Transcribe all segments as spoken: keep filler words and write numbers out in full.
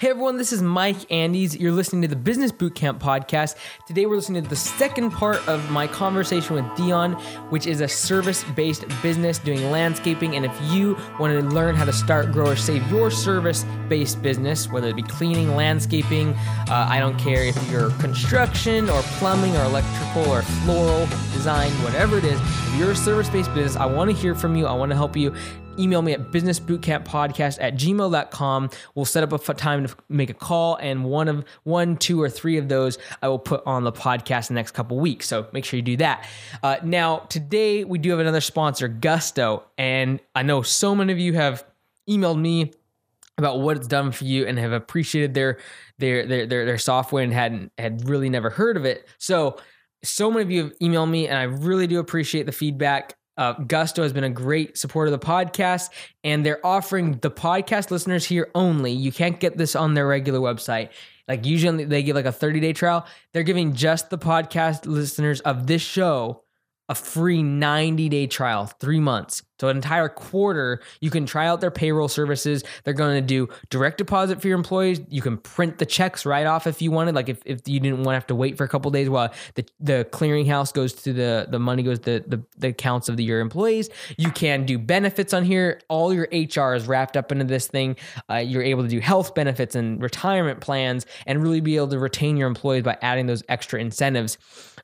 Hey everyone, this is Mike Andes. You're listening to the Business Bootcamp Podcast. Today we're listening to the second part of my conversation with Dion, which is a service-based business doing landscaping. And if you want to learn how to start, grow, or save your service-based business, whether it be cleaning, landscaping, uh, I don't care if you're construction or plumbing or electrical or floral design, whatever it is, if you're a service-based business, I want to hear from you. I want to help you. Email me at businessbootcamppodcast at gmail dot com. We'll set up a time to make a call, and one of one, two, or three of those I will put on the podcast in the next couple weeks. So make sure you do that. Uh, now, today we do have another sponsor, Gusto, and I know so many of you have emailed me about what it's done for you and have appreciated their their their their, their software and hadn't had really never heard of it. So, so many of you have emailed me, and I really do appreciate the feedback. Uh, Gusto has been a great supporter of the podcast, and they're offering the podcast listeners here only. You can't get this on their regular website. Like usually they give like a thirty day trial. They're giving just the podcast listeners of this show a free ninety day trial, three months. So an entire quarter, you can try out their payroll services. They're going to do direct deposit for your employees. You can print the checks right off if you wanted, like if, if you didn't want to have to wait for a couple of days while the, the clearinghouse goes to the, the money goes to the, the, the accounts of the, your employees. You can do benefits on here. All your H R is wrapped up into this thing. Uh, you're able to do health benefits and retirement plans and really be able to retain your employees by adding those extra incentives.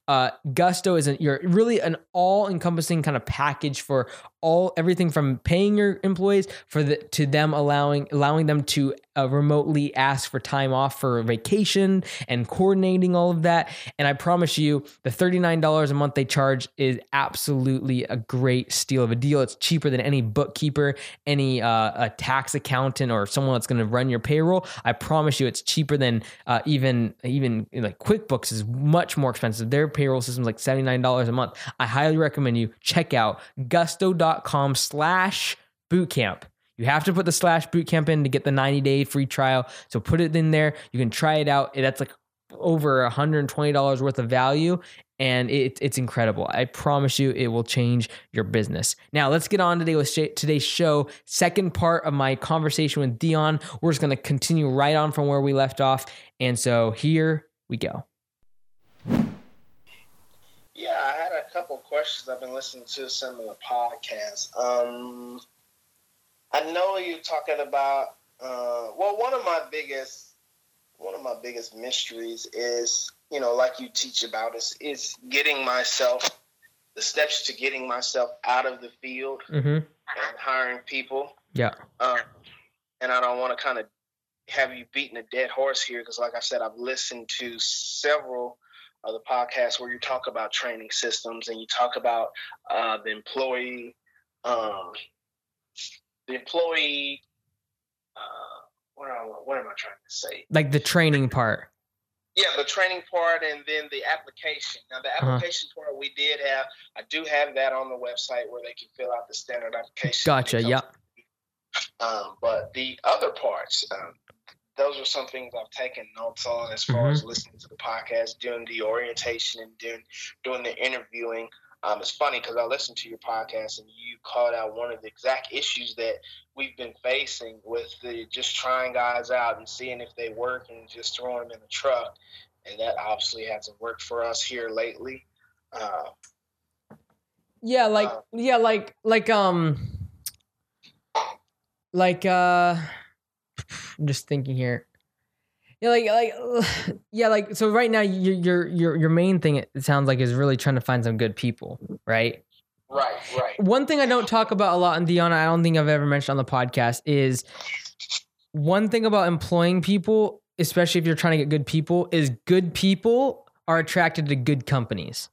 Uh, Gusto is an, you're really an all-encompassing kind of package for all everything from paying your employees for the, to them allowing allowing them to uh, remotely ask for time off for a vacation and coordinating all of that. And I promise you the thirty-nine dollars a month they charge is absolutely a great steal of a deal. It's cheaper than any bookkeeper, any uh, a tax accountant, or someone that's going to run your payroll. I promise you it's cheaper than uh, even, even like QuickBooks is much more expensive. Their payroll system is like seventy-nine dollars a month. I highly recommend you check out gusto dot com slash bootcamp. You have to put the slash bootcamp in to get the ninety day free trial. So put it in there. You can try it out. That's like over one hundred twenty dollars worth of value. And it, it's incredible. I promise you it will change your business. Now let's get on today with sh- today's show. Second part of my conversation with Dion. We're just going to continue right on from where we left off. And so here we go. Couple questions. I've been listening to some of the podcasts. Um, I know you're talking about. Uh, well, one of my biggest, one of my biggest mysteries is, you know, like you teach about, is is getting myself the steps to getting myself out of the field mm-hmm. and hiring people. Yeah. Um, and I don't want to kind of have you beating a dead horse here because, like I said, I've listened to several. Of the podcast where you talk about training systems and you talk about uh, the employee, um, the employee. Uh, what, I, what am I trying to say? Like the training part. Yeah, the training part, and then the application. Now, the application uh-huh. part we did have. I do have that on the website where they can fill out the standard application. Gotcha. Yep. Um, but the other parts. Um, Those are some things I've taken notes on as far mm-hmm. as listening to the podcast, doing the orientation and doing, doing the interviewing. Um, it's funny because I listened to your podcast and you called out one of the exact issues that we've been facing with the just trying guys out and seeing if they work and just throwing them in the truck. And that obviously hasn't worked for us here lately. Uh, yeah, like, uh, yeah, like, like, um, like, uh, I'm just thinking here. Yeah, like, like, yeah, like. So right now, your your your your main thing it sounds like is really trying to find some good people, right? Right, right. One thing I don't talk about a lot, and Dion, I don't think I've ever mentioned on the podcast, is one thing about employing people, especially if you're trying to get good people, is good people are attracted to good companies.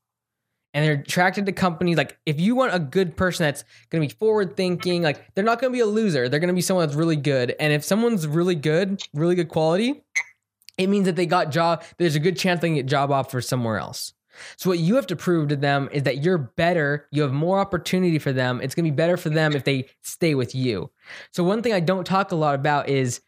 And they're attracted to companies. Like if you want a good person that's going to be forward thinking, like they're not going to be a loser. They're going to be someone that's really good. And if someone's really good, really good quality, it means that they got job. There's a good chance they can get job offers somewhere else. So what you have to prove to them is that you're better. You have more opportunity for them. It's going to be better for them if they stay with you. So one thing I don't talk a lot about is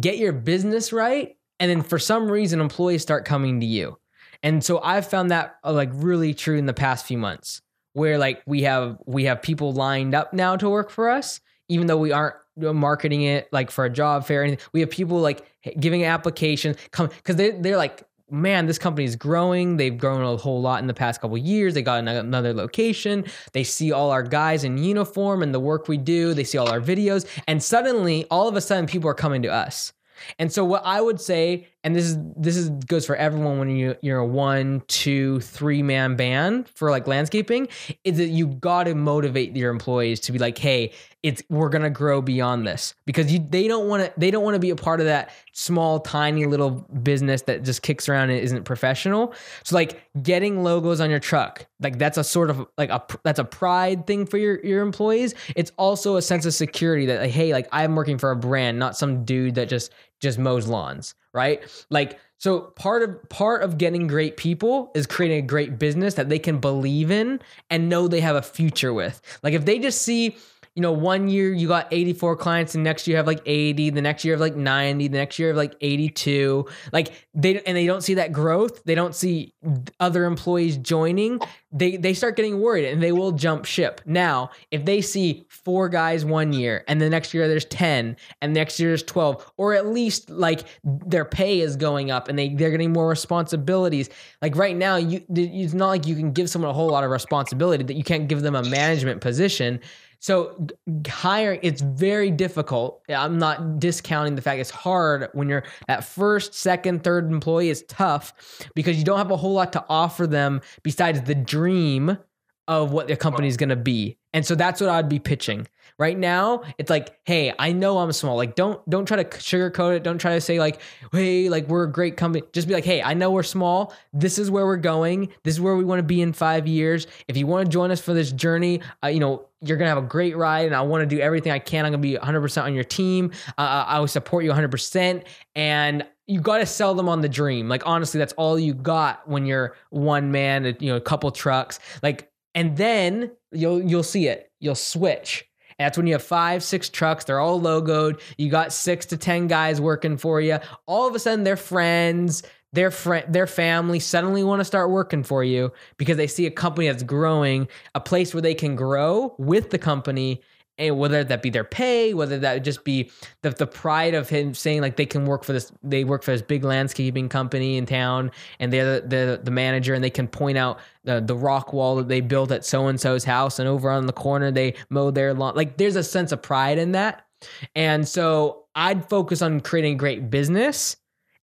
get your business right. And then for some reason, employees start coming to you. And so I've found that uh, like really true in the past few months where like we have, we have people lined up now to work for us, even though we aren't marketing it like for a job fair or anything. We have people like giving applications come because they, they're like, man, this company is growing. They've grown a whole lot in the past couple of years. They got another location. They see all our guys in uniform and the work we do. They see all our videos. And suddenly, all of a sudden, people are coming to us. And so what I would say, and this is this is goes for everyone when you, you're a one, two, three man band for like landscaping, is that you got to motivate your employees to be like, hey, it's we're gonna grow beyond this, because you they don't want to they don't want to be a part of that small tiny little business that just kicks around and isn't professional. So like getting logos on your truck, like that's a sort of like a that's a pride thing for your your employees. It's also a sense of security that like, hey, like I'm working for a brand, not some dude that just. just mows lawns, right? Like, so part of part of getting great people is creating a great business that they can believe in and know they have a future with. Like if they just see, you know, one year you got eighty-four clients and next year you have like eighty, the next year you have like ninety, the next year you have like eighty-two, like they, and they don't see that growth. They don't see other employees joining. They, they start getting worried and they will jump ship. Now, if they see four guys one year and the next year there's ten and next year there's twelve, or at least like their pay is going up and they, they're getting more responsibilities. Like right now, you, it's not like you can give someone a whole lot of responsibility that you can't give them a management position. So hiring, it's very difficult. I'm not discounting the fact it's hard when you're at first, second, third employee is tough because you don't have a whole lot to offer them besides the dream of what their company is going to be. And so that's what I'd be pitching right now. It's like, hey, I know I'm small. Like don't, don't try to sugarcoat it. Don't try to say like, hey, like we're a great company. Just be like, hey, I know we're small. This is where we're going. This is where we want to be in five years. If you want to join us for this journey, uh, you know, you're going to have a great ride and I want to do everything I can. I'm going to be one hundred percent on your team. Uh, I will support you one hundred percent. And you got to sell them on the dream. Like, honestly, that's all you got when you're one man, you know, a couple trucks, like, and then you'll you'll see it. You'll switch. And that's when you have five, six trucks. They're all logoed. You got six to ten guys working for you. All of a sudden, their friends, their friend, their family suddenly want to start working for you because they see a company that's growing, a place where they can grow with the company. And whether that be their pay, whether that just be the, the pride of him saying like they can work for this, they work for this big landscaping company in town and they're the, the, the manager and they can point out the, the rock wall that they built at so-and-so's house and over on the corner, they mow their lawn. Like there's a sense of pride in that. And so I'd focus on creating great business.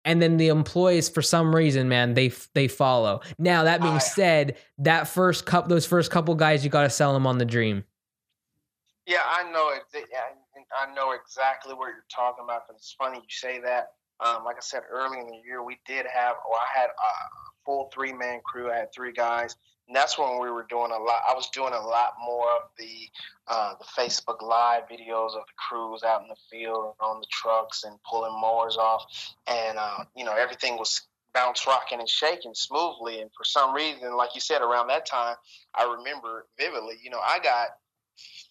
And then the employees, for some reason, man, they they follow. Now, that being said, that first couple, those first couple guys, you got to sell them on the dream. Yeah, I know it. I know exactly what you're talking about. Cause it's funny you say that. Um, like I said early in the year, we did have. Oh, I had a full three-man crew. I had three guys, and that's when we were doing a lot. I was doing a lot more of the uh, the Facebook Live videos of the crews out in the field on the trucks and pulling mowers off, and uh, you know everything was bounce rocking and shaking smoothly. And for some reason, like you said, around that time, I remember vividly. You know, I got.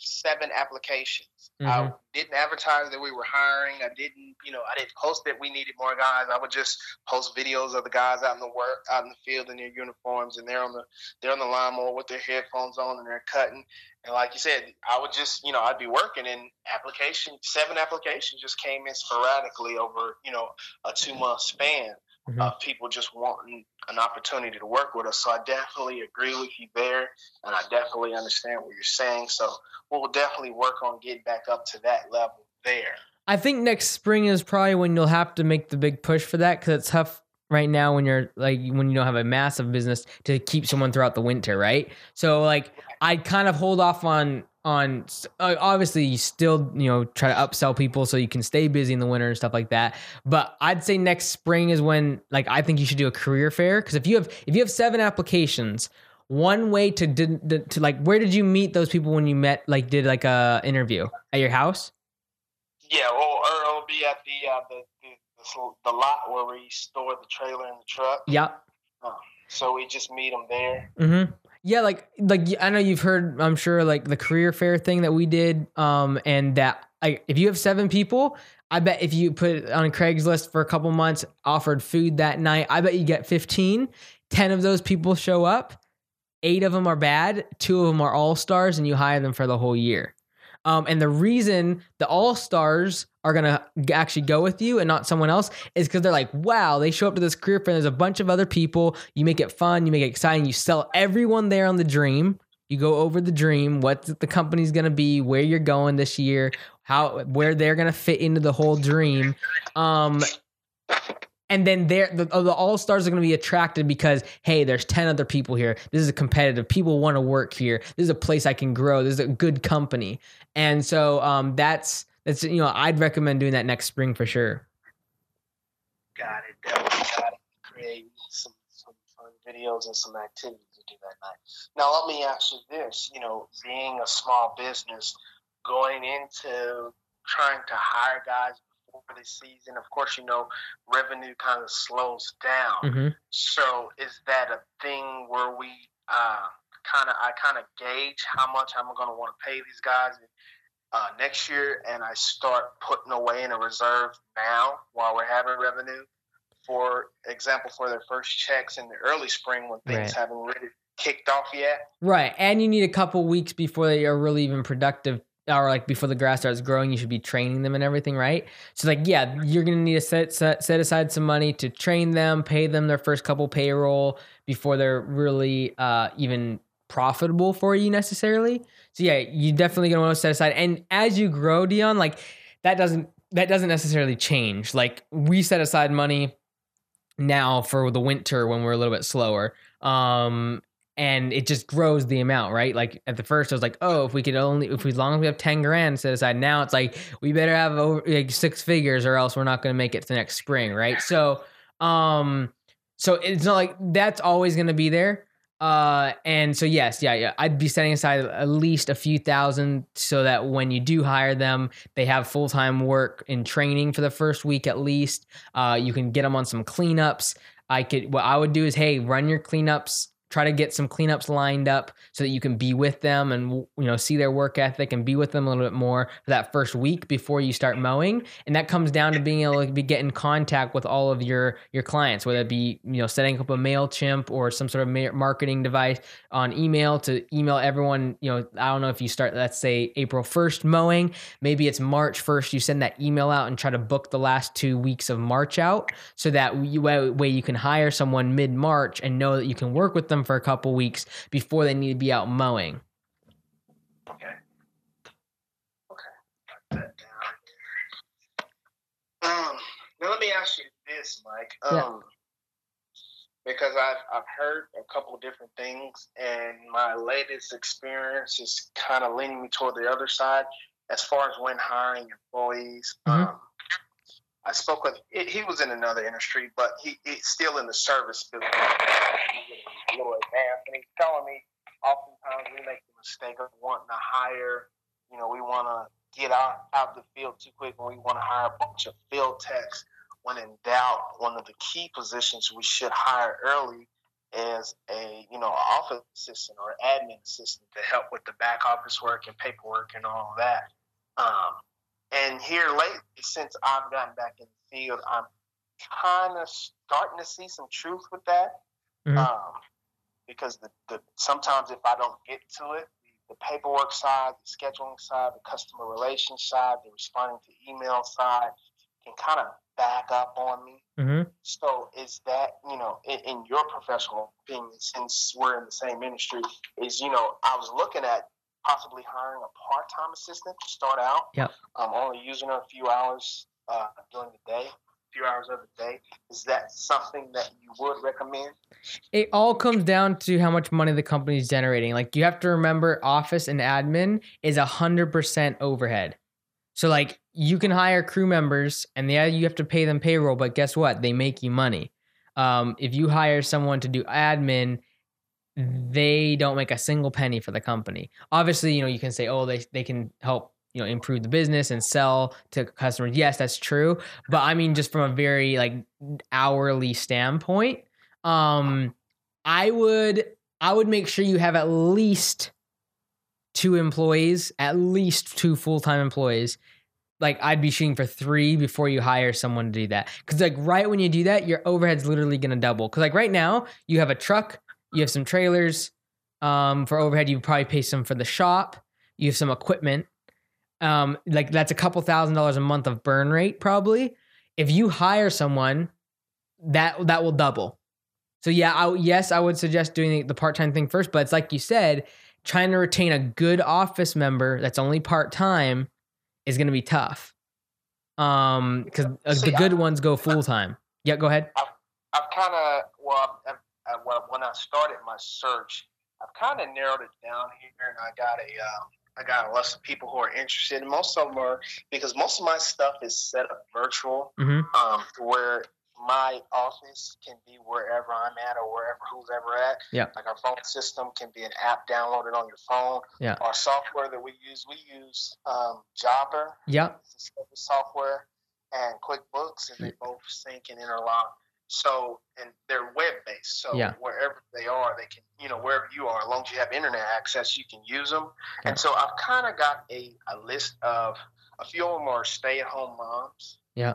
seven applications. Mm-hmm. I didn't advertise that we were hiring. I didn't, you know, I didn't post that we needed more guys. I would just post videos of the guys out in the work, out in the field in their uniforms, and they're on the they're on the lawnmower with their headphones on and they're cutting. And like you said, I would just, you know, I'd be working and application seven applications just came in sporadically over, you know, a two month span. Mm-hmm. Of people just wanting an opportunity to work with us. So I definitely agree with you there, and I definitely understand what you're saying. So we'll definitely work on getting back up to that level there. I think next spring is probably when you'll have to make the big push for that, because it's tough right now when you're like when you don't have a massive business to keep someone throughout the winter, right? So like I kind of hold off on on uh, obviously you still, you know, try to upsell people so you can stay busy in the winter and stuff like that. But I'd say next spring is when, like, I think you should do a career fair. Cause if you have, if you have seven applications, one way to, to, to like, where did you meet those people when you met, like did like a interview at your house? Yeah. Well, or it'll be at the, uh, the, the, the lot where we store the trailer and the truck. Yep. Oh, so we just meet them there. Mm-hmm. Yeah, like like I know you've heard, I'm sure, like the career fair thing that we did, um, and that like if you have seven people, I bet if you put it on Craigslist for a couple months, offered food that night, I bet you get fifteen. ten of those people show up, eight of them are bad, two of them are all stars, and you hire them for the whole year. Um, and the reason the all-stars are going to actually go with you and not someone else is because they're like, wow, they show up to this career fair. There's a bunch of other people. You make it fun. You make it exciting. You sell everyone there on the dream. You go over the dream, what the company's going to be, where you're going this year, how, where they're going to fit into the whole dream. Um, and then they're, the, the all-stars are going to be attracted because, hey, there's ten other people here. This is a competitive. People want to work here. This is a place I can grow. This is a good company. And so um, that's, that's, you know, I'd recommend doing that next spring for sure. Got it. Definitely got it. Create some, some fun videos and some activities to do that night. Now, let me ask you this, you know, being a small business, going into trying to hire guys before the season, of course, you know, revenue kind of slows down. Mm-hmm. So is that a thing where we uh, kind of, I kind of gauge how much I'm going to want to pay these guys Uh, next year, and I start putting away in a reserve now while we're having revenue, for example, for their first checks in the early spring when things right. haven't really kicked off yet? Right. And you need a couple weeks before they are really even productive, or like before the grass starts growing, you should be training them and everything, right? So like, yeah, you're going to need to set, set set aside some money to train them, pay them their first couple payroll before they're really uh, even profitable for you necessarily. So yeah, you definitely gonna want to set aside. And as you grow, Dion, like that doesn't that doesn't necessarily change. Like we set aside money now for the winter when we're a little bit slower, um, and it just grows the amount, right? Like at the first, I was like, oh, if we could only if we as long as we have ten grand set aside. Now it's like we better have over, like six figures, or else we're not gonna make it to next spring, right? So, um, so it's not like that's always gonna be there. Uh, and so yes, yeah, yeah. I'd be setting aside at least a few thousand so that when you do hire them, they have full-time work in training for the first week at least. Uh, you can get them on some cleanups. I could, what I would do is, hey, run your cleanups, try to get some cleanups lined up so that you can be with them and, you know, see their work ethic and be with them a little bit more for that first week before you start mowing. And that comes down to being able to be get in contact with all of your, your clients, whether it be, you know, setting up a MailChimp or some sort of marketing device on email to email everyone. You know, I don't know if you start, let's say April first mowing, maybe it's March first, you send that email out and try to book the last two weeks of March out so that way you can hire someone mid March and know that you can work with them for a couple weeks before they need to be out mowing. Okay. Okay. Got that down. Um, now let me ask you this, Mike. Um, yeah. Because I've I've heard a couple of different things, and my latest experience is kind of leaning me toward the other side as far as when hiring employees. Mm-hmm. Um, I spoke with it, he was in another industry, but he he's still in the service business. Little advanced, and he's telling me oftentimes we make the mistake of wanting to hire, you know, we want to get out, out the field too quick, and we want to hire a bunch of field techs. When in doubt, one of the key positions we should hire early is a, you know, office assistant or admin assistant to help with the back office work and paperwork and all that. Um, and here lately, since I've gotten back in the field, I'm kind of starting to see some truth with that. Mm-hmm. Um, Because the, the sometimes if I don't get to it, the paperwork side, the scheduling side, the customer relations side, the responding to email side can kind of back up on me. Mm-hmm. So is that, you know, in, in your professional opinion, since we're in the same industry, is, you know, I was looking at possibly hiring a part-time assistant to start out. Yep. I'm only using her a few hours uh, during the day. Few hours of the day. Is that something that you would recommend? It all comes down to how much money the company is generating. Like you have to remember, office and admin is a hundred percent overhead. So like you can hire crew members and yeah, you have to pay them payroll, but guess what? They make you money. Um, if you hire someone to do admin, they don't make a single penny for the company. Obviously, you know, you can say, oh, they they can help, you know, improve the business and sell to customers. Yes, that's true. But I mean, just from a very like hourly standpoint, um, I would, I would make sure you have at least two employees, at least two full-time employees. Like I'd be shooting for three before you hire someone to do that. Cause like right when you do that, your overhead's literally going to double. Cause like right now you have a truck, you have some trailers, um, for overhead, you probably pay some for the shop. You have some equipment. Um, like that's a couple thousand dollars a month of burn rate probably. If you hire someone, that that will double. So yeah, I, yes, I would suggest doing the, the part-time thing first, but it's like you said, trying to retain a good office member that's only part-time is going to be tough. Um, because uh, the good I, ones go full-time. Yeah, go ahead. I've, I've kind of, well, I've, I've, well, when I started my search, I've kind of narrowed it down here, and I got a, um, I got a lot of people who are interested, and most of them are, because most of my stuff is set up virtual, mm-hmm. um, where my office can be wherever I'm at or wherever who's ever at. Yeah. Like our phone system can be an app downloaded on your phone. Yeah. Our software that we use, we use um, Jobber. Yeah. Software and QuickBooks, and they both sync and interlock. So, and they're web-based. So yeah. wherever they are, they can, you know, wherever you are, as long as you have internet access, you can use them. Yeah. And so I've kind of got a, a list of, a few of them are stay-at-home moms. Yeah.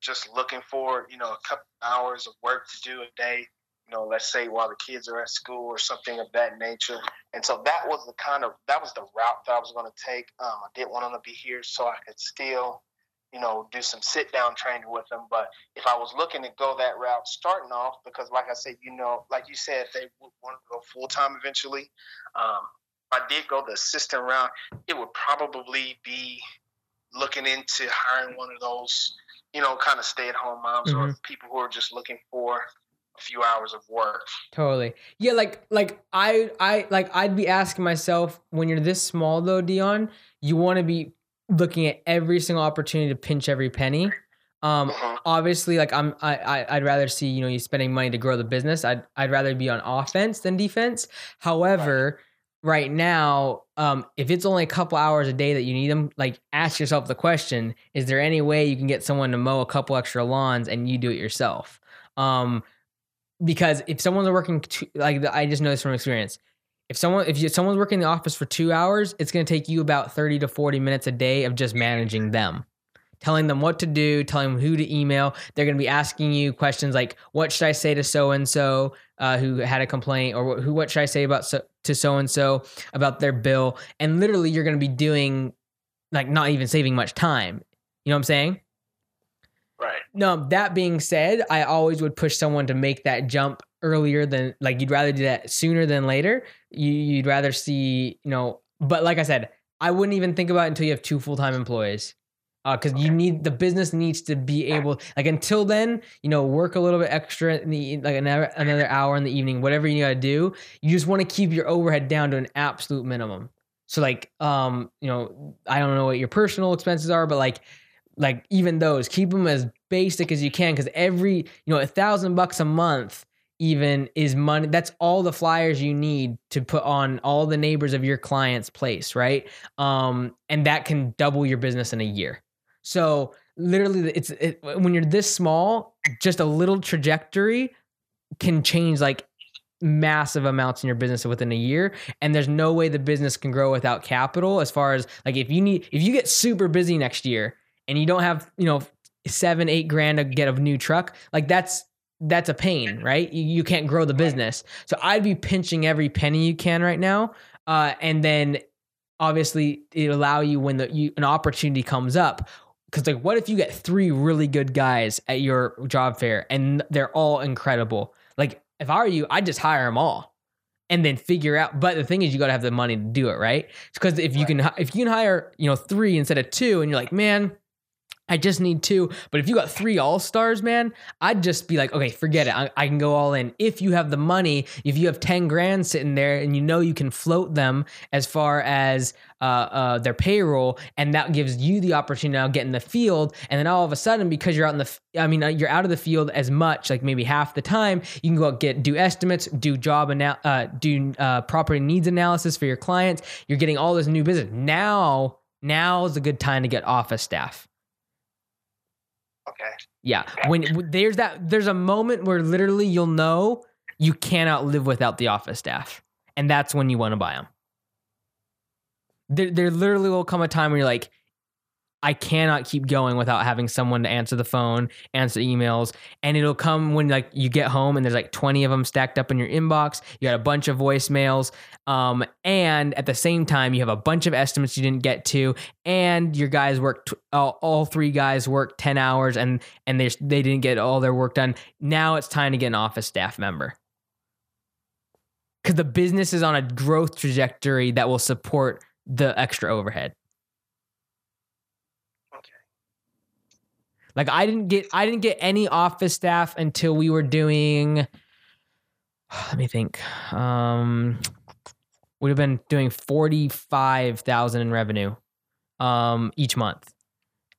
Just looking for, you know, a couple hours of work to do a day, you know, let's say while the kids are at school or something of that nature. And so that was the kind of, that was the route that I was going to take. Um, I didn't want them to be here so I could still, you know, do some sit down training with them. But if I was looking to go that route starting off, because like I said, you know, like you said, they would want to go full time eventually. Um, if I did go the assistant route, it would probably be looking into hiring one of those, you know, kind of stay-at-home moms mm-hmm. or people who are just looking for a few hours of work. Totally. Yeah, like like I I like I'd be asking myself, when you're this small though, Dion, you want to be looking at every single opportunity to pinch every penny. Um, mm-hmm. Obviously, like I'm I, I I'd rather see, you know, you spending money to grow the business. I'd I'd rather be on offense than defense. However, right, right now, um, if it's only a couple hours a day that you need them, like ask yourself the question, is there any way you can get someone to mow a couple extra lawns and you do it yourself? Um, because if someone's working, two, like I just know this from experience, if someone, if you, someone's working in the office for two hours, it's going to take you about thirty to forty minutes a day of just managing them, telling them what to do, telling them who to email. They're going to be asking you questions like, what should I say to so-and-so uh, who had a complaint, or who, what should I say about so, to so-and-so about their bill? And literally you're going to be doing, like, not even saving much time. You know what I'm saying? Right. No, that being said, I always would push someone to make that jump earlier than, like, you'd rather do that sooner than later. You, you'd rather see, you know, but like I said, I wouldn't even think about it until you have two full-time employees. Uh, cause okay. you need, the business needs to be able, like until then, you know, work a little bit extra in the, like another, another hour in the evening, whatever you gotta do. You just want to keep your overhead down to an absolute minimum. So like, um, you know, I don't know what your personal expenses are, but like, like even those, keep them as basic as you can. Cause every, you know, a thousand bucks a month even is money. That's all the flyers you need to put on all the neighbors of your client's place. Right. Um, and that can double your business in a year. So literally it's it, when you're this small, just a little trajectory can change like massive amounts in your business within a year. And there's no way the business can grow without capital. As far as like, if you need, if you get super busy next year and you don't have, you know, seven, eight grand to get a new truck, like that's, that's a pain, right? You, you can't grow the business. So I'd be pinching every penny you can right now. Uh, and then obviously it allow you when the, you, an opportunity comes up. Cause like, what if you get three really good guys at your job fair and they're all incredible? Like if I were you, I'd just hire them all and then figure out. But the thing is you got to have the money to do it. Right. Because if you can, if you can hire, you know, three instead of two and you're like, man, I just need two. But if you got three all-stars, man, I'd just be like, okay, forget it. I, I can go all in. If you have the money, if you have ten grand sitting there and you know you can float them as far as uh, uh, their payroll, and that gives you the opportunity to now get in the field. And then all of a sudden, because you're out in the, I mean, you're out of the field as much, like maybe half the time, you can go out, get, do estimates, do job, ana- uh, do uh, property needs analysis for your clients. You're getting all this new business. Now, now is a good time to get office staff. Okay. Yeah. When there's that, there's a moment where literally you'll know you cannot live without the office staff. And that's when you want to buy them. There, there literally will come a time where you're like, I cannot keep going without having someone to answer the phone, answer emails. And it'll come when like you get home and there's like twenty of them stacked up in your inbox. You got a bunch of voicemails. Um, and at the same time, you have a bunch of estimates you didn't get to. And your guys worked, uh, all three guys worked ten hours and, and they, they didn't get all their work done. Now it's time to get an office staff member. Because the business is on a growth trajectory that will support the extra overhead. Like I didn't get, I didn't get any office staff until we were doing, let me think, um, we'd have been doing forty-five thousand in revenue, um, each month.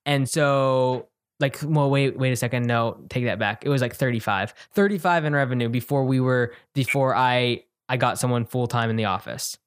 And so like, well, wait, wait a second. No, take that back. It was like thirty-five, thirty-five in revenue before we were, before I, I got someone full time in the office.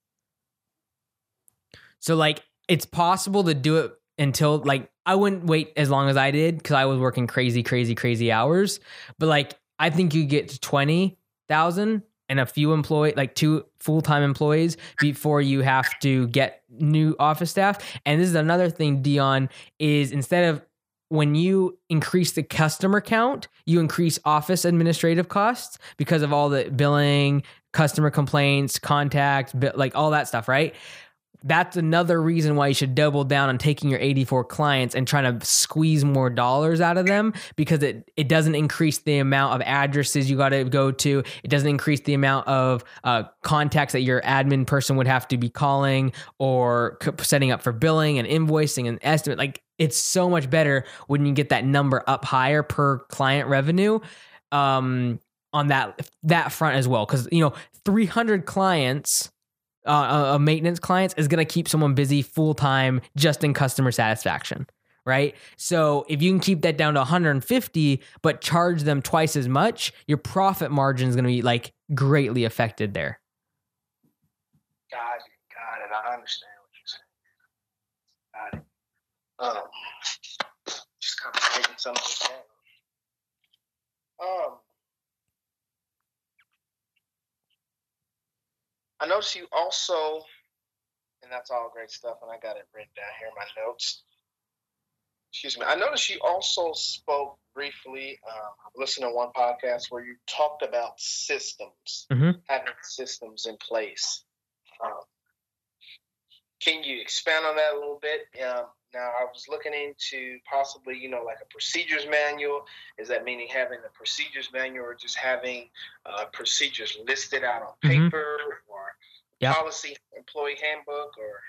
So like, it's possible to do it until like, I wouldn't wait as long as I did because I was working crazy, crazy, crazy hours. But like, I think you get to twenty thousand and a few employee, like two full-time employees before you have to get new office staff. And this is another thing, Dion, is instead of when you increase the customer count, you increase office administrative costs because of all the billing, customer complaints, contacts, like all that stuff, right? That's another reason why you should double down on taking your eighty-four clients and trying to squeeze more dollars out of them, because it, it doesn't increase the amount of addresses you got to go to. It doesn't increase the amount of uh, contacts that your admin person would have to be calling or setting up for billing and invoicing and estimate. Like it's so much better when you get that number up higher per client revenue um, on that, that front as well. Cause you know, three hundred clients, Uh, a maintenance clients is going to keep someone busy full time just in customer satisfaction, right? So if you can keep that down to one hundred fifty, but charge them twice as much, your profit margin is going to be like greatly affected there. Got it, got it. I understand what you're saying. Got it. Um, just kind of taking something down. Um. I noticed you also, and that's all great stuff, and I got it written down here in my notes. Excuse me. I noticed you also spoke briefly, um, listening to one podcast where you talked about systems, mm-hmm. having systems in place. Um, can you expand on that a little bit? Um, now, I was looking into possibly, you know, like a procedures manual. Is that meaning having a procedures manual or just having uh, procedures listed out on paper mm-hmm. or yeah. policy employee handbook or?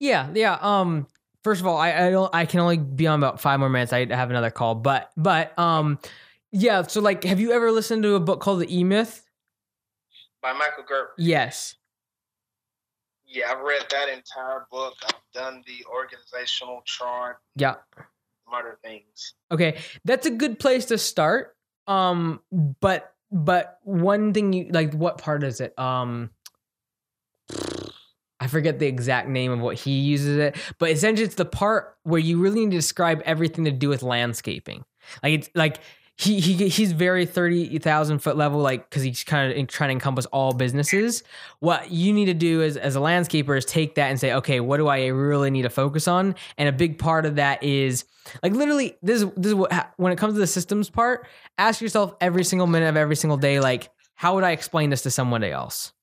Yeah. Yeah. Um, first of all, I, I don't, I can only be on about five more minutes. I have another call, but, but um, yeah. So like, have you ever listened to a book called The E-Myth? By Michael Gerber? Yes. Yeah, I've read that entire book. I've done the organizational chart. Yeah. Smarter things. Okay. That's a good place to start. Um, but but one thing you like what part is it? Um I forget the exact name of what he uses it, but essentially it's the part where you really need to describe everything to do with landscaping. Like it's like He he he's very thirty thousand foot level, like because he's kind of trying to encompass all businesses. What you need to do is, as a landscaper, is take that and say, okay, what do I really need to focus on? And a big part of that is like literally this is this is what when it comes to the systems part, ask yourself every single minute of every single day, like how would I explain this to somebody else?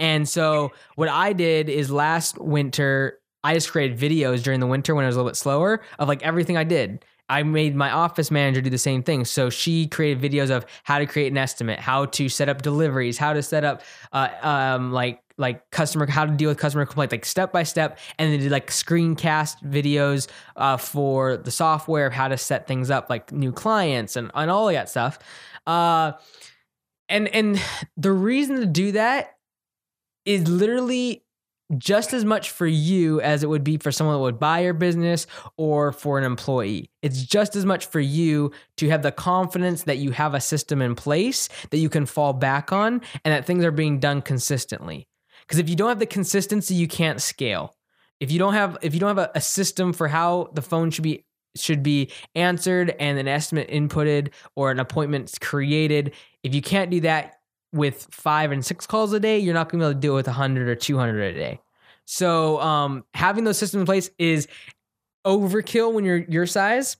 And so what I did is last winter I just created videos during the winter when it was a little bit slower of like everything I did. I made my office manager do the same thing. So she created videos of how to create an estimate, how to set up deliveries, how to set up uh, um, like like customer, how to deal with customer complaints, like step by step. And they did like screencast videos uh, for the software of how to set things up, like new clients and, and all that stuff. Uh, and and the reason to do that is literally just as much for you as it would be for someone that would buy your business or for an employee. It's just as much for you to have the confidence that you have a system in place that you can fall back on and that things are being done consistently. Because if you don't have the consistency, you can't scale. If you don't have, if you don't have a, a system for how the phone should be, should be answered and an estimate inputted or an appointment created, if you can't do that, with five and six calls a day, you're not going to be able to do it with one hundred or two hundred a day. So um, having those systems in place is overkill when you're your size,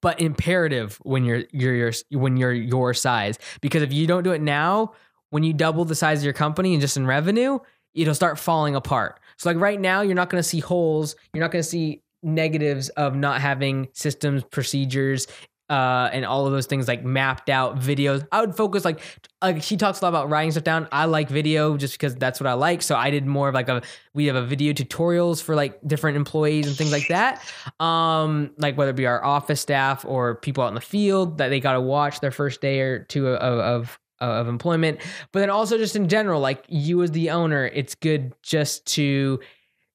but imperative when you're you're your when you're your size. Because if you don't do it now, when you double the size of your company and just in revenue, it'll start falling apart. So like right now, you're not going to see holes. You're not going to see negatives of not having systems, procedures, uh, and all of those things like mapped out, videos. I would focus like, like she talks a lot about writing stuff down. I like video just because that's what I like. So I did more of like a, we have a video tutorials for like different employees and things like that. Um, like whether it be our office staff or people out in the field that they got to watch their first day or two of, of of employment, but then also just in general, like you as the owner, it's good just to,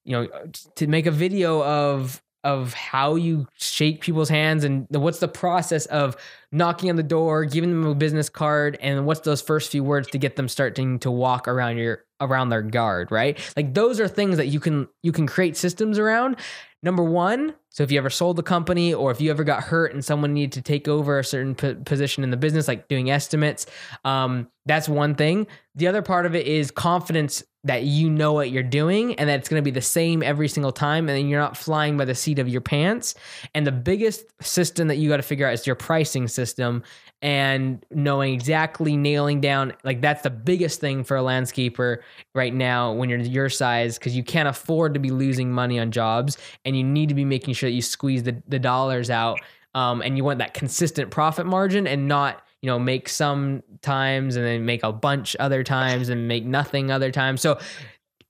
you know, to make a video of, of how you shake people's hands and what's the process of knocking on the door, giving them a business card, and what's those first few words to get them starting to walk around your, around their guard, right? Like those are things that you can, you can create systems around. Number one, so if you ever sold the company or if you ever got hurt and someone needed to take over a certain p- position in the business, like doing estimates, um, that's one thing. The other part of it is confidence that you know what you're doing and that it's going to be the same every single time and you're not flying by the seat of your pants. And the biggest system that you got to figure out is your pricing system and knowing exactly, nailing down, like that's the biggest thing for a landscaper right now when you're your size, because you can't afford to be losing money on jobs and you need to be making sure that you squeeze the, the dollars out, um, and you want that consistent profit margin and not, you know, make some times and then make a bunch other times and make nothing other times. So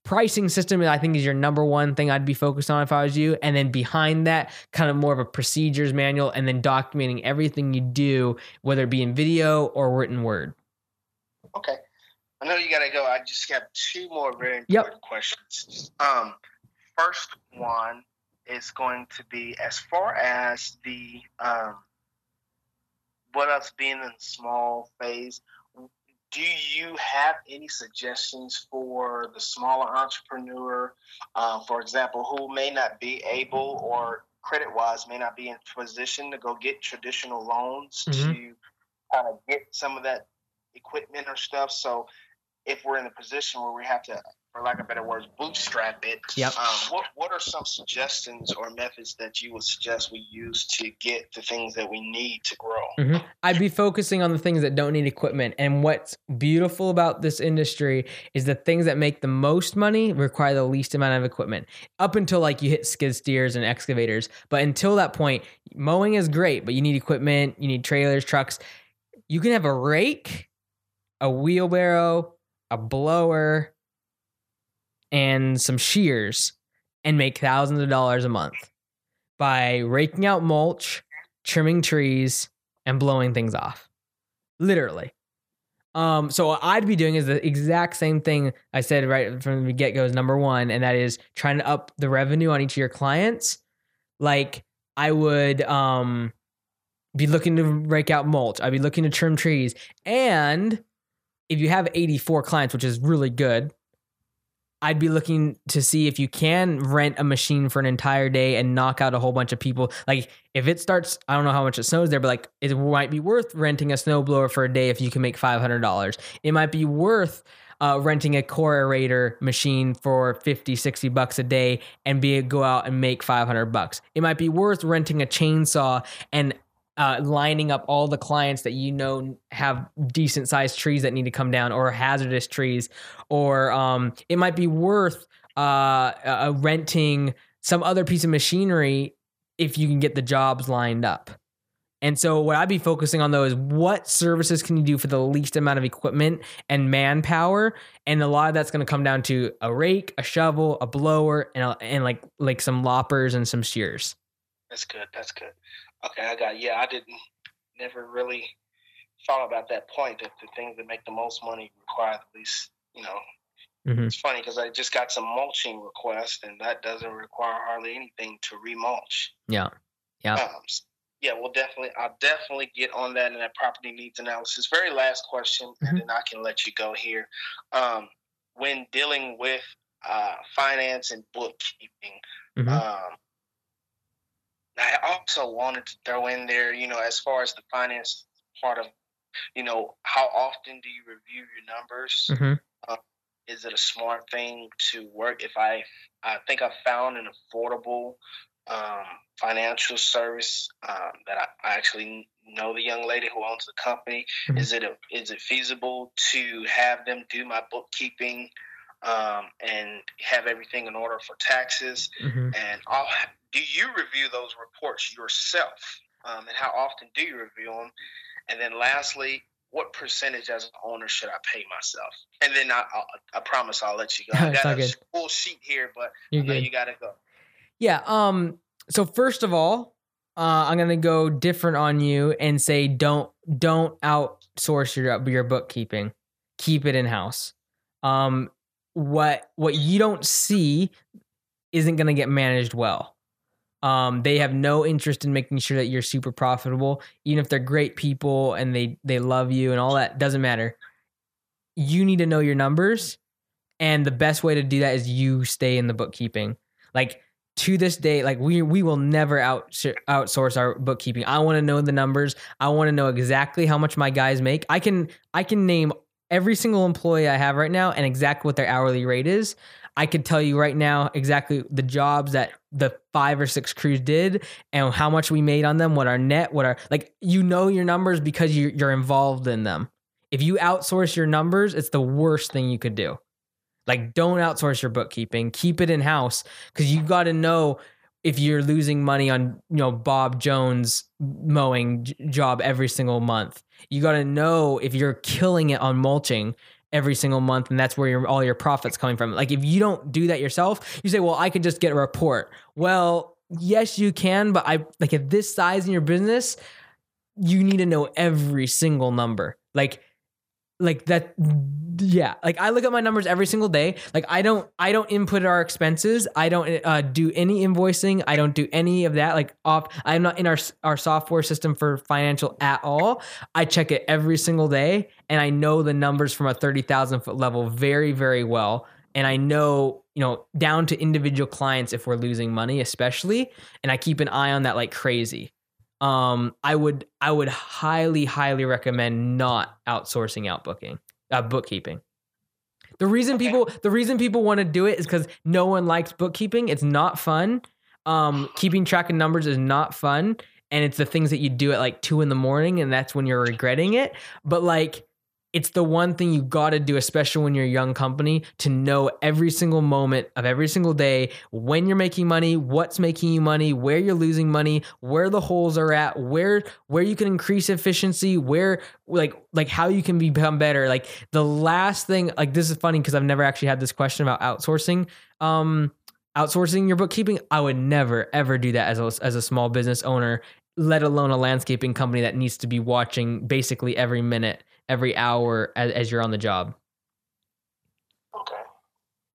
pricing system, I think, is your number one thing I'd be focused on if I was you. And then behind that, kind of more of a procedures manual and then documenting everything you do, whether it be in video or written word. Okay. I know you got to go. I just have two more very important yep. questions. Um, first one is going to be as far as the, um, what else being in small phase, do you have any suggestions for the smaller entrepreneur, uh, for example, who may not be able or credit-wise may not be in position to go get traditional loans mm-hmm. to kind of get some of that equipment or stuff? So if we're in a position where we have to, for lack of better words, bootstrap it, yep. um, what, what are some suggestions or methods that you would suggest we use to get the things that we need to grow? Mm-hmm. I'd be focusing on the things that don't need equipment. And what's beautiful about this industry is the things that make the most money require the least amount of equipment, up until like you hit skid steers and excavators. But until that point, mowing is great, but you need equipment, you need trailers, trucks. You can have a rake, a wheelbarrow, a blower, and some shears and make thousands of dollars a month by raking out mulch, trimming trees, and blowing things off. Literally. Um, so what I'd be doing is the exact same thing I said right from the get-go is number one, and that is trying to up the revenue on each of your clients. Like I would um, be looking to rake out mulch. I'd be looking to trim trees. And if you have eighty-four clients, which is really good, I'd be looking to see if you can rent a machine for an entire day and knock out a whole bunch of people. Like if it starts, I don't know how much it snows there, but like it might be worth renting a snowblower for a day if you can make five hundred dollars. It might be worth uh, renting a corrorator machine for fifty, sixty bucks a day and be go out and make five hundred bucks. It might be worth renting a chainsaw and Uh, lining up all the clients that you know have decent sized trees that need to come down, or hazardous trees, or um, it might be worth uh, uh, renting some other piece of machinery if you can get the jobs lined up. And so what I'd be focusing on, though, is what services can you do for the least amount of equipment and manpower? And a lot of that's going to come down to a rake, a shovel, a blower, and a, and like like some loppers and some shears. That's good. That's good. Okay, I got it. Yeah, I didn't never really thought about that point, that the things that make the most money require the least, you know. Mm-hmm. It's funny because I just got some mulching requests, and that doesn't require hardly anything to remulch. Yeah, yeah. Um, yeah, well, definitely, I'll definitely get on that in that property needs analysis. Very last question, mm-hmm. and then I can let you go here. Um, when dealing with uh, finance and bookkeeping, mm-hmm. um, I also wanted to throw in there, you know, as far as the finance part of, you know, how often do you review your numbers? Mm-hmm. Um, is it a smart thing to work? If I, I think I found an affordable um, financial service um, that I, I actually know the young lady who owns the company. Mm-hmm. Is it a, is it feasible to have them do my bookkeeping um, and have everything in order for taxes? Mm-hmm. And I'll, do you review those reports yourself? Um, and how often do you review them? And then lastly, what percentage as an owner should I pay myself? And then I I, I promise I'll let you go. I got a full sheet here, but I know you got to go. Yeah. Um. So first of all, uh, I'm going to go different on you and say don't don't outsource your your bookkeeping. Keep it in house. Um. What what you don't see isn't going to get managed well. Um, they have no interest in making sure that you're super profitable, even if they're great people and they, they love you and all that. Doesn't matter. You need to know your numbers. And the best way to do that is you stay in the bookkeeping. Like to this day, like we, we will never out outsource our bookkeeping. I want to know the numbers. I want to know exactly how much my guys make. I can, I can name every single employee I have right now and exactly what their hourly rate is. I could tell you right now exactly the jobs that the five or six crews did and how much we made on them, what our net, what our, like, you know your numbers because you, you're involved in them. If you outsource your numbers, it's the worst thing you could do. Like, don't outsource your bookkeeping. Keep it in-house because you got to know if you're losing money on, you know, Bob Jones mowing j- job every single month. You got to know if you're killing it on mulching every single month, and that's where your, all your profits coming from. Like if you don't do that yourself, you say, well, I could just get a report. Well, yes, you can. But I like at this size in your business, you need to know every single number. Like, like that. Yeah. Like I look at my numbers every single day. Like I don't, I don't input our expenses. I don't uh, do any invoicing. I don't do any of that. Like off, I'm not in our, our software system for financial at all. I check it every single day. And I know the numbers from a thirty thousand foot level very, very well. And I know, you know, down to individual clients, if we're losing money, especially, and I keep an eye on that like crazy. Um, I would, I would highly, highly recommend not outsourcing out booking, uh, bookkeeping. The reason people, the reason people want to do it is because no one likes bookkeeping. It's not fun. Um, keeping track of numbers is not fun. And it's the things that you do at like two in the morning. And that's when you're regretting it. But like, it's the one thing you got to do, especially when you're a young company, to know every single moment of every single day, when you're making money, what's making you money, where you're losing money, where the holes are at, where, where you can increase efficiency, where like, like how you can become better. Like the last thing, like, this is funny because I've never actually had this question about outsourcing, um, outsourcing your bookkeeping. I would never, ever do that as a, as a small business owner, let alone a landscaping company that needs to be watching basically every minute, every hour as, as you're on the job. Okay.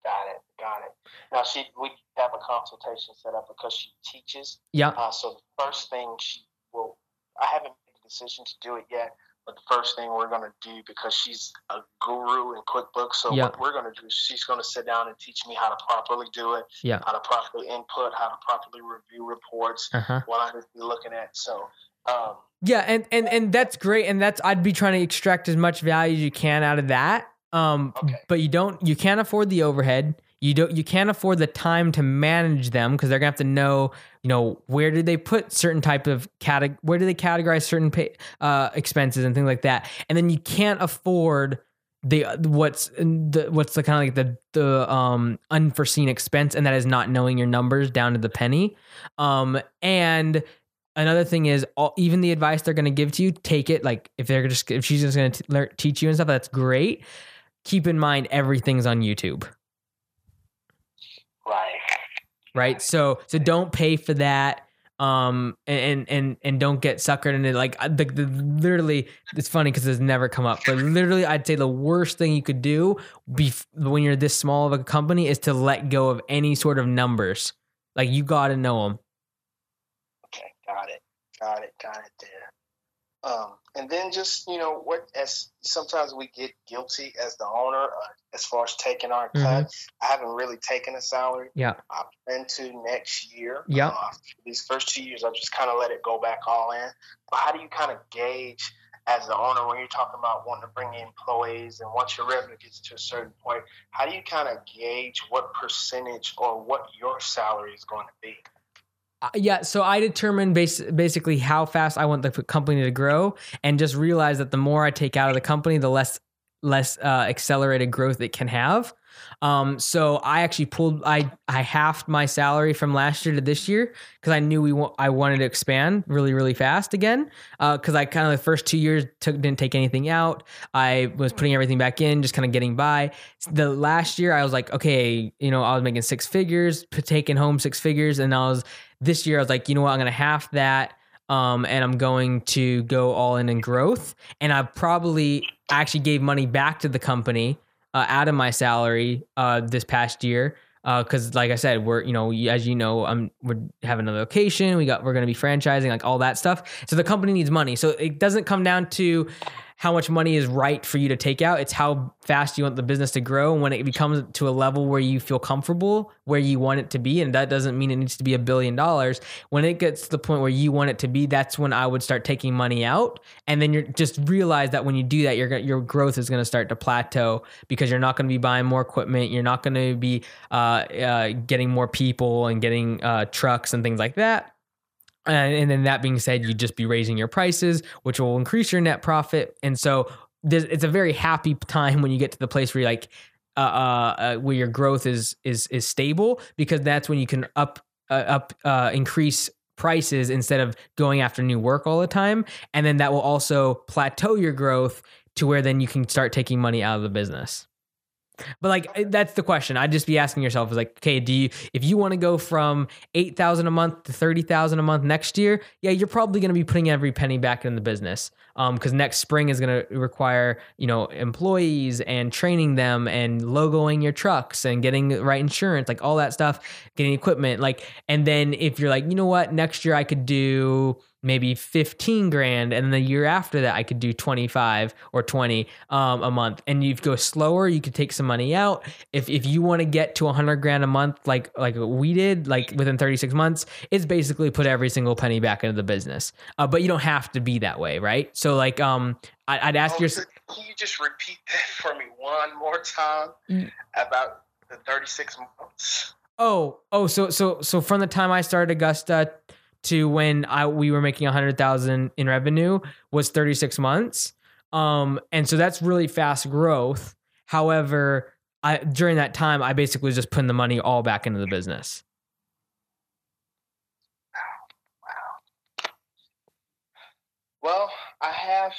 Got it. Got it. Now she, we have a consultation set up because she teaches. Yeah. Uh, so the first thing she will, I haven't made the decision to do it yet, but the first thing we're going to do, because she's a guru in QuickBooks. So yeah. What we're going to do is she's going to sit down and teach me how to properly do it, yeah. how to properly input, how to properly review reports, uh-huh. what I'm looking at. So, um, yeah. And, and, and that's great. And that's, I'd be trying to extract as much value as you can out of that. Um, okay. But you don't, you can't afford the overhead. You don't, you can't afford the time to manage them because they're gonna have to know, you know, where do they put certain type of category, where do they categorize certain pay, uh, expenses and things like that. And then you can't afford the, what's the, what's the kind of like the, the, um, unforeseen expense. And that is not knowing your numbers down to the penny. Um, and, Another thing is all, even the advice they're going to give to you, take it. Like if they're just, if she's just going to teach you and stuff, that's great. Keep in mind, everything's on YouTube. Right. Right. So, so don't pay for that. Um, and, and, and don't get suckered into like the, the literally it's funny cause it's never come up, but literally I'd say the worst thing you could do bef- when you're this small of a company is to let go of any sort of numbers. Like you got to know them. Got it, got it, got it there. Um, and then just, you know, what as sometimes we get guilty as the owner uh, as far as taking our mm-hmm. cut. I haven't really taken a salary. Yeah. I plan to next year. Yeah. Uh, these first two years, I've just kind of let it go back all in. But how do you kind of gauge as the owner when you're talking about wanting to bring in employees and once your revenue gets to a certain point, how do you kind of gauge what percentage or what your salary is going to be? Uh, yeah, so I determine bas basically how fast I want the company to grow, and just realize that the more I take out of the company, the less less uh, accelerated growth it can have. Um, so I actually pulled, I, I halved my salary from last year to this year, cause I knew we, wa I wanted to expand really, really fast again. Uh, cause I kind of the first two years took, didn't take anything out. I was putting everything back in, just kind of getting by. The last year I was like, okay, you know, I was making six figures, taking home six figures. And I was, this year I was like, you know what, I'm going to half that. Um, and I'm going to go all in in growth. And I probably actually gave money back to the company Uh, out of my salary uh, this past year, because uh, like I said, we're you know as you know I'm we have another location, we got we're gonna be franchising, like all that stuff. So the company needs money. So it doesn't come down to how much money is right for you to take out. It's how fast you want the business to grow, and when it becomes to a level where you feel comfortable, where you want it to be, and that doesn't mean it needs to be a billion dollars. When it gets to the point where you want it to be, that's when I would start taking money out. And then you're just realize that when you do that, your your growth is going to start to plateau, because you're not going to be buying more equipment, you're not going to be uh, uh, getting more people and getting uh, trucks and things like that. And, and then that being said, you'd just be raising your prices, which will increase your net profit. And so it's a very happy time when you get to the place where you're like, uh, uh, uh, where your growth is, is, is stable, because that's when you can up, uh, up, uh, increase prices instead of going after new work all the time. And then that will also plateau your growth to where then you can start taking money out of the business. But like, that's the question I'd just be asking yourself is like, okay, do you, if you want to go from eight thousand a month to thirty thousand a month next year, yeah, you're probably going to be putting every penny back in the business. Um, cause next spring is going to require, you know, employees and training them and logoing your trucks and getting the right insurance, like all that stuff, getting equipment. Like, and then if you're like, you know what, next year I could do maybe fifteen grand. And the year after that, I could do twenty-five or twenty, um, a month, and you go slower. You could take some money out. If, if you want to get to a hundred grand a month, like, like we did, like within thirty-six months, it's basically put every single penny back into the business. Uh, but you don't have to be that way. Right. So like, um, I, I'd ask oh, your, so can you just repeat that for me one more time about the thirty-six months? Oh, oh, so, so, so from the time I started Augusta to when I, we were making a hundred thousand in revenue was thirty-six months. Um, and so that's really fast growth. However, I, during that time, I basically was just putting the money all back into the business. Wow. Well, I have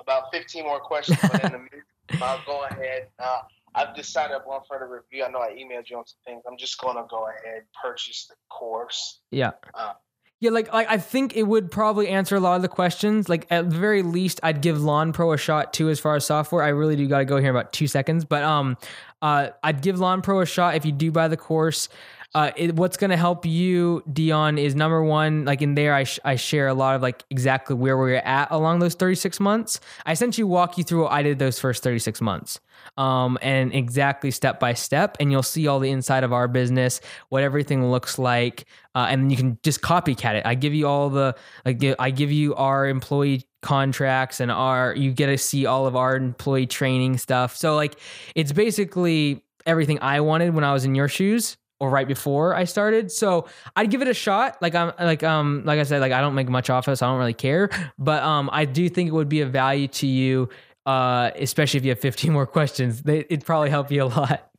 about fifteen more questions, but in the meantime, I'll go ahead. Uh, I've decided upon further review. I know I emailed you on some things. I'm just going to go ahead and purchase the course. Yeah. Uh, yeah. Like, like I think it would probably answer a lot of the questions. Like at the very least, I'd give Lawn Pro a shot too, as far as software. I really do got to go here in about two seconds, but, um, uh, I'd give Lawn Pro a shot. If you do buy the course, uh, it, what's going to help you, Dion, is number one, like in there, I, sh I share a lot of like exactly where we're at along those thirty-six months. I essentially walk you through what I did those first thirty-six months. Um, and exactly step by step, and you'll see all the inside of our business, what everything looks like. Uh, and you can just copycat it. I give you all the, I give, I give you our employee contracts and our, you get to see all of our employee training stuff. So like, it's basically everything I wanted when I was in your shoes or right before I started. So I'd give it a shot. Like I'm like, um, like I said, like I don't make much off it, so I don't really care, but, um, I do think it would be of value to you. Uh, especially if you have fifteen more questions, they, it'd probably help you a lot.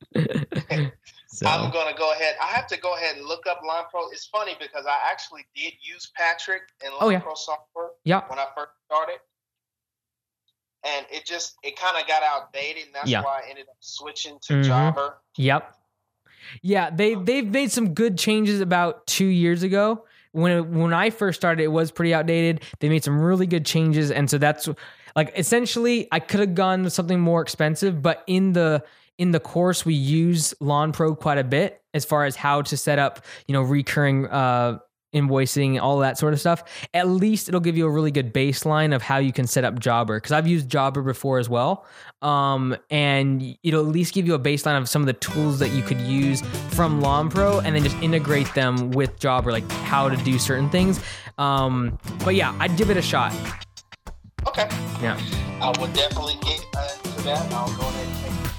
So. I'm going to go ahead. I have to go ahead and look up Lawn Pro. It's funny because I actually did use Patrick and Lawn oh, yeah. Pro software yeah. when I first started. And it just, it kind of got outdated. And that's yeah. why I ended up switching to mm-hmm. Jobber. Yep. Yeah. They, they've made some good changes about two years ago. When, when I first started, it was pretty outdated. They made some really good changes. And so that's, like essentially I could have gone with something more expensive, but in the, in the course we use Lawn Pro quite a bit as far as how to set up, you know, recurring, uh, invoicing, all that sort of stuff. At least it'll give you a really good baseline of how you can set up Jobber. Cause I've used Jobber before as well. Um, and it'll at least give you a baseline of some of the tools that you could use from Lawn Pro and then just integrate them with Jobber, like how to do certain things. Um, but yeah, I'd give it a shot. Okay. Yeah. I will definitely get uh, to that. I'll go ahead and take it.